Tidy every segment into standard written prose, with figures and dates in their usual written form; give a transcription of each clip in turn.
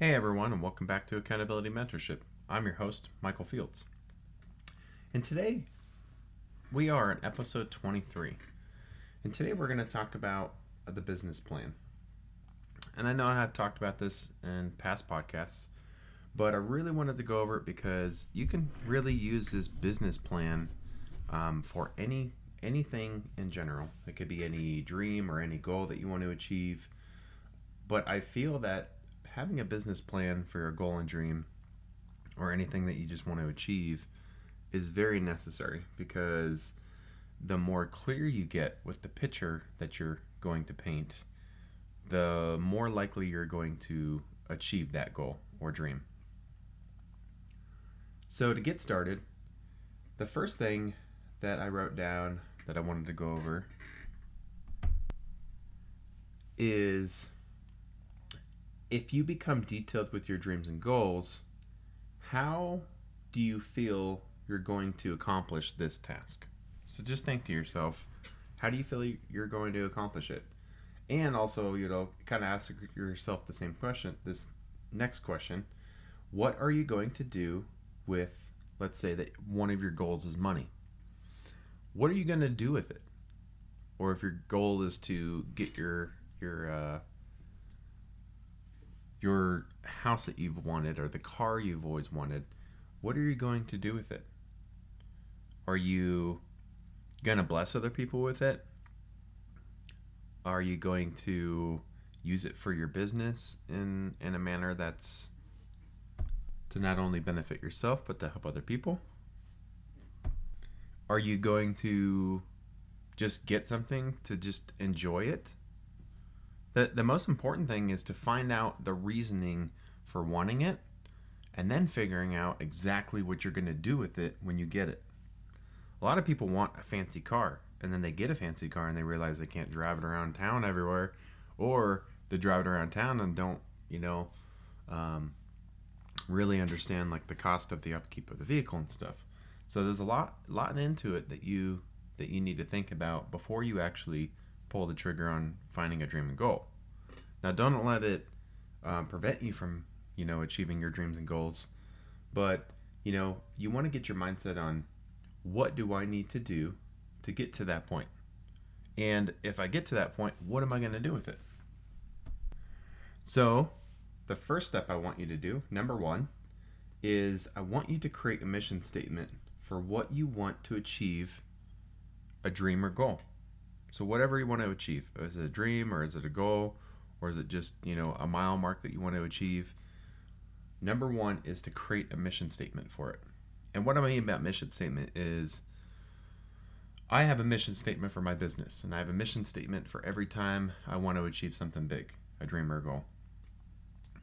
Hey everyone, and welcome back to Accountability Mentorship. I'm your host, Michael Fields. And today, we are in episode 23. And today we're going to talk about the business plan. And I know I have talked about this in past podcasts, but I really wanted to go over it because you can really use this business plan for anything in general. It could be any dream or any goal that you want to achieve. But I feel that having a business plan for your goal and dream or anything that you just want to achieve is very necessary, because the more clear you get with the picture that you're going to paint, the more likely you're going to achieve that goal or dream. So to get started, the first thing that I wrote down that I wanted to go over is, if you become detailed with your dreams and goals, how do you feel you're going to accomplish this task? So just think to yourself, how do you feel you're going to accomplish it? And also, kind of ask yourself the same question, this next question. What are you going to do with, let's say that one of your goals is money? What are you going to do with it? Or if your goal is to get your house that you've wanted or the car you've always wanted, what are you going to do with it? Are you going to bless other people with it? Are you going to use it for your business in a manner that's to not only benefit yourself but to help other people? Are you going to just get something to just enjoy it? The most important thing is to find out the reasoning for wanting it, and then figuring out exactly what you're going to do with it when you get it. A lot of people want a fancy car, and then they get a fancy car and they realize they can't drive it around town everywhere, or they drive it around town and don't, really understand like the cost of the upkeep of the vehicle and stuff. So there's a lot into it that you need to think about before you actually pull the trigger on finding a dream and goal. Now, don't let it prevent you from, achieving your dreams and goals, but, you want to get your mindset on, what do I need to do to get to that point? And if I get to that point, what am I going to do with it? So the first step I want you to do, number one, is I want you to create a mission statement for what you want to achieve, a dream or goal. So whatever you want to achieve, is it a dream or is it a goal or is it just, a mile mark that you want to achieve? Number one is to create a mission statement for it. And what I mean about mission statement is, I have a mission statement for my business, and I have a mission statement for every time I want to achieve something big, a dream or a goal.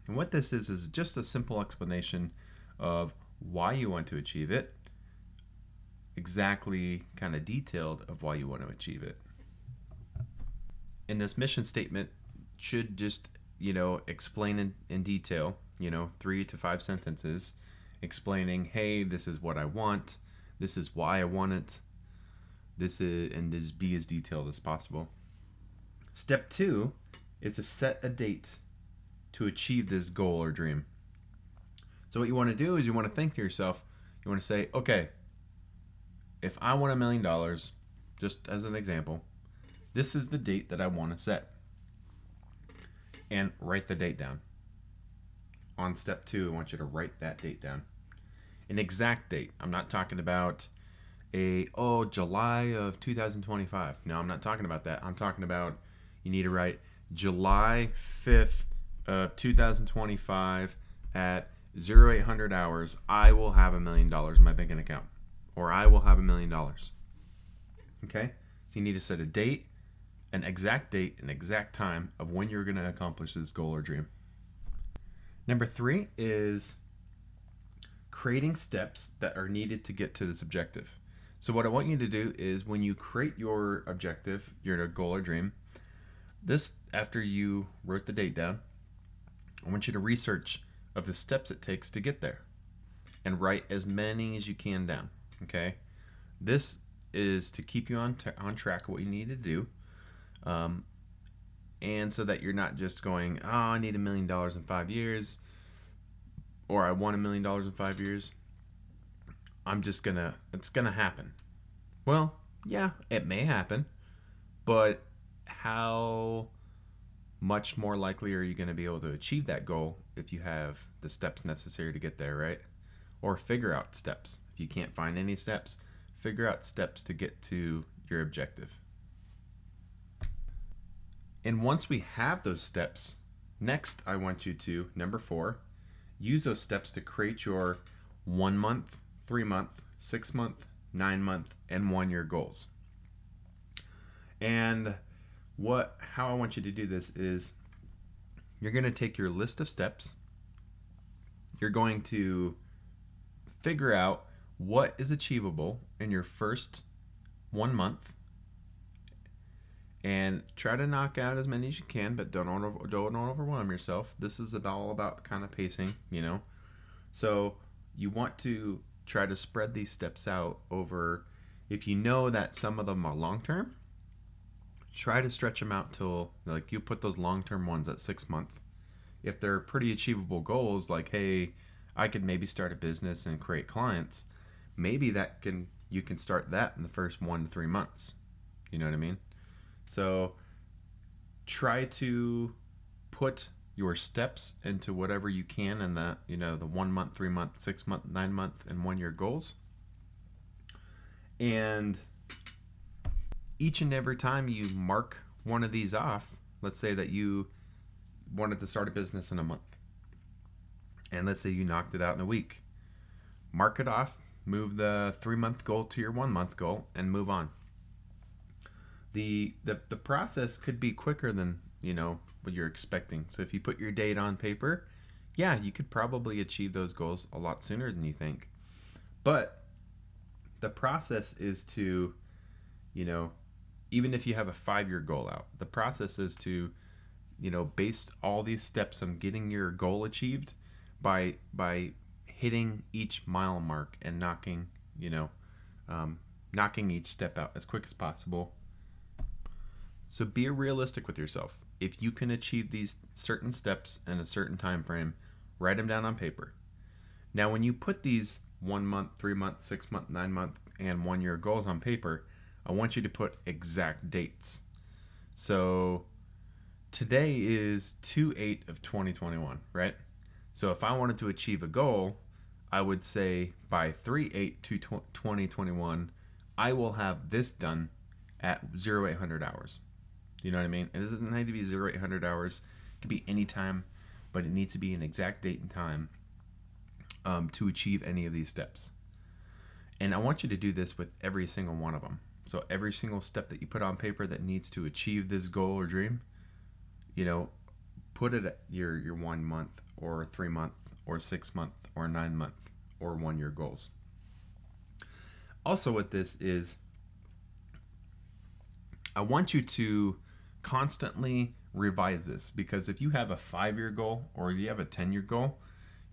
And what this is just a simple explanation of why you want to achieve it, exactly kind of detailed of why you want to achieve it. And this mission statement should just, explain in detail, 3 to 5 sentences explaining, hey, this is what I want, this is why I want it, and be as detailed as possible. Step 2 is to set a date to achieve this goal or dream. So what you want to do is you want to think to yourself, you want to say, okay, if I want $1 million, just as an example, this is the date that I want to set. And write the date down. On step 2, I want you to write that date down. An exact date. I'm not talking about July of 2025. No, I'm not talking about that. I'm talking about, you need to write July 5th of 2025 at 0800 hours. I will have $1 million in my bank account. Or I will have $1 million. Okay? So you need to set a date. An exact date, an exact time of when you're going to accomplish this goal or dream. Number 3 is creating steps that are needed to get to this objective. So what I want you to do is, when you create your objective, your goal or dream, this, after you wrote the date down, I want you to research of the steps it takes to get there and write as many as you can down. Okay? This is to keep you on track of what you need to do. And so that you're not just going, I need $1 million in 5 years, or I want $1 million in 5 years, it's gonna happen. Well, yeah, it may happen, but how much more likely are you going to be able to achieve that goal if you have the steps necessary to get there, right? Or figure out steps. If you can't find any steps, figure out steps to get to your objective. And once we have those steps, next I want you to, number 4, use those steps to create your 1 month, 3 month, 6 month, 9 month, and 1 year goals. And how I want you to do this is you're going to take your list of steps. You're going to figure out what is achievable in your first 1 month and try to knock out as many as you can, but don't overwhelm yourself. This is all about kind of pacing, you know. So you want to try to spread these steps out over, if you know that some of them are long-term, try to stretch them out till, like, you put those long-term ones at 6 months. If they're pretty achievable goals, like, hey, I could maybe start a business and create clients, maybe you can start that in the first 1 to 3 months. You know what I mean? So try to put your steps into whatever you can in the, you know, the 1 month, 3 month, 6 month, 9 month, and 1 year goals. And each and every time you mark one of these off, let's say that you wanted to start a business in a month, and let's say you knocked it out in a week, mark it off, move the 3 month goal to your 1 month goal, and move on. The process could be quicker than, you know, what you're expecting. So if you put your date on paper, yeah, you could probably achieve those goals a lot sooner than you think. But the process is to, you know, even if you have a 5-year goal out, the process is to, you know, base all these steps on getting your goal achieved by hitting each mile mark and knocking each step out as quick as possible. So be realistic with yourself. If you can achieve these certain steps in a certain time frame, write them down on paper. Now, when you put these 1 month, 3 month, 6 month, 9 month, and 1 year goals on paper, I want you to put exact dates. So today is 2/8 of 2021, right? So if I wanted to achieve a goal, I would say by 3/8 to 2021, I will have this done at 0800 hours. You know what I mean? It doesn't need to be 0800 hours. It could be any time, but it needs to be an exact date and time to achieve any of these steps. And I want you to do this with every single one of them. So every single step that you put on paper that needs to achieve this goal or dream, you know, put it at your 1 month, or 3 month, or 6 month, or 9 month, or 1 year goals. Also with this is, I want you to constantly revise this, because if you have a 5-year goal or you have a 10-year goal,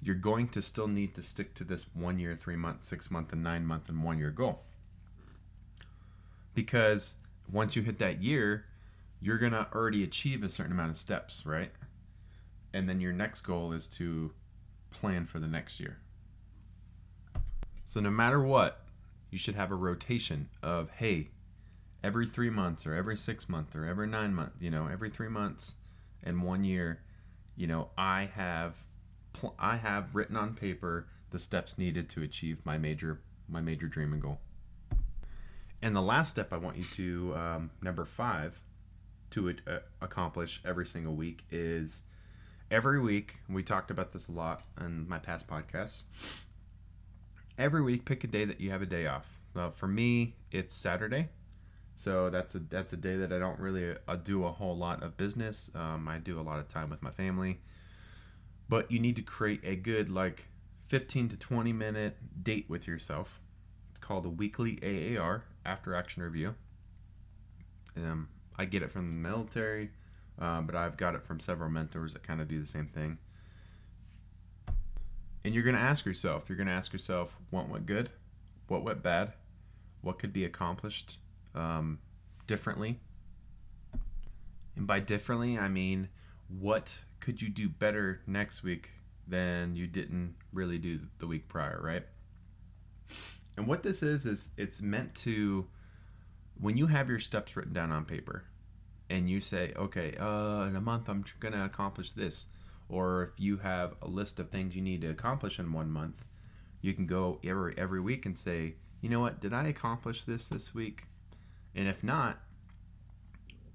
you're going to still need to stick to this 1 year, 3 month, 6 month, and 9 month, and 1 year goal. Because once you hit that year, you're going to already achieve a certain amount of steps, right? And then your next goal is to plan for the next year. So no matter what, you should have a rotation of, hey, every 3 months or every 6 months or every 9 months, you know, every 3 months and 1 year, you know, I have written on paper the steps needed to achieve my major dream and goal. And the last step I want you to, number 5, to accomplish every single week is, every week, we talked about this a lot in my past podcasts, every week pick a day that you have a day off. Now, for me, it's Saturday. So that's a day that I don't really do a whole lot of business. I do a lot of time with my family. But you need to create a good, like, 15 to 20 minute date with yourself. It's called a weekly AAR, after action review. I get it from the military, but I've got it from several mentors that kind of do the same thing. And you're going to ask yourself, what went good? What went bad? What could be accomplished differently? And by differently, I mean, what could you do better next week than you didn't really do the week prior, right? And what this is it's meant to, when you have your steps written down on paper and you say, okay, in a month I'm going to accomplish this, or if you have a list of things you need to accomplish in 1 month, you can go every week and say, you know what, did I accomplish this week? And if not,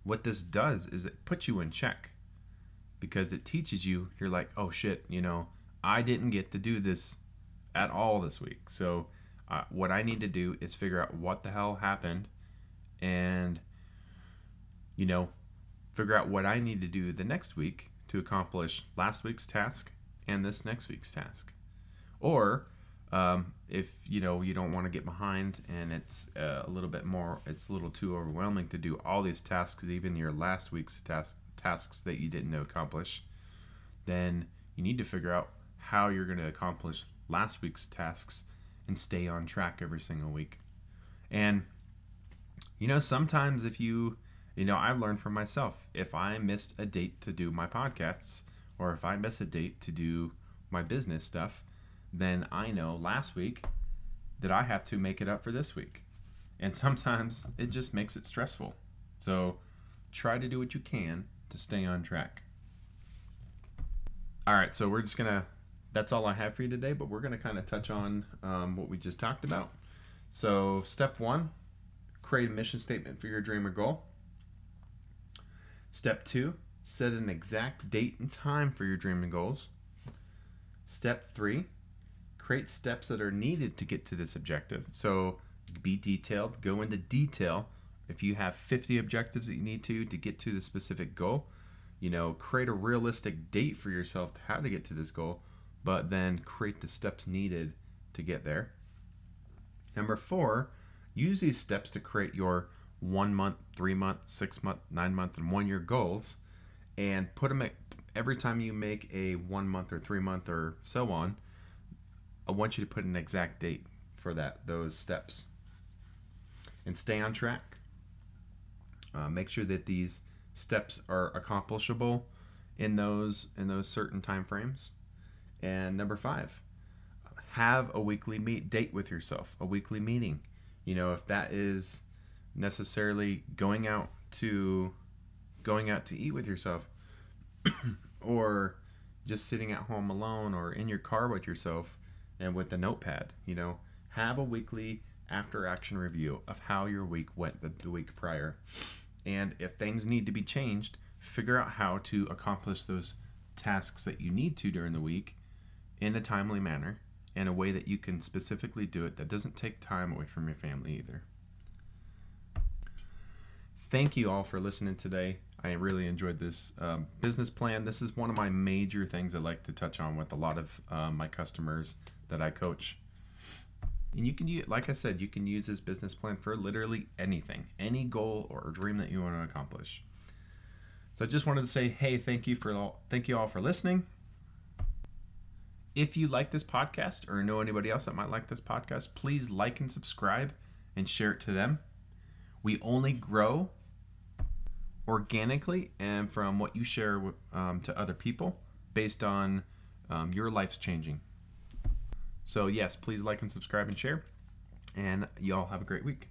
what this does is it puts you in check, because it teaches you, you're like, oh shit, I didn't get to do this at all this week. So what I need to do is figure out what the hell happened and, figure out what I need to do the next week to accomplish last week's task and this next week's task. Or if, you don't want to get behind and it's a little bit more, it's a little too overwhelming to do all these tasks, even your last week's tasks that you didn't accomplish, then you need to figure out how you're going to accomplish last week's tasks and stay on track every single week. And, sometimes if I've learned from myself, if I missed a date to do my podcasts, or if I miss a date to do my business stuff, then I know last week that I have to make it up for this week. And sometimes it just makes it stressful. So try to do what you can to stay on track. All right, so that's all I have for you today, but we're going to kind of touch on what we just talked about. So step 1, create a mission statement for your dream or goal. Step 2, set an exact date and time for your dream and goals. Step 3, create steps that are needed to get to this objective. So be detailed, go into detail. If you have 50 objectives that you need to get to the specific goal, create a realistic date for yourself to how to get to this goal, but then create the steps needed to get there. Number 4, use these steps to create your 1 month, 3 month, 6 month, 9 month, and 1 year goals, and put them at every time you make a 1 month or 3 month or so on. I want you to put an exact date for those steps, and stay on track. Make sure that these steps are accomplishable in those certain time frames. And number 5, have a weekly date with yourself, a weekly meeting. If that is necessarily going out to eat with yourself, or just sitting at home alone or in your car with yourself and with a notepad, have a weekly after-action review of how your week went the week prior. And if things need to be changed, figure out how to accomplish those tasks that you need to during the week in a timely manner, in a way that you can specifically do it that doesn't take time away from your family either. Thank you all for listening today. I really enjoyed this business plan. This is one of my major things I like to touch on with a lot of my customers that I coach. And you can, like I said, you can use this business plan for literally anything, any goal or dream that you want to accomplish. So I just wanted to say, hey, thank you all for listening. If you like this podcast or know anybody else that might like this podcast, please like and subscribe and share it to them. We only grow organically and from what you share to other people based on your life's changing. So yes, please like and subscribe and share, and y'all have a great week.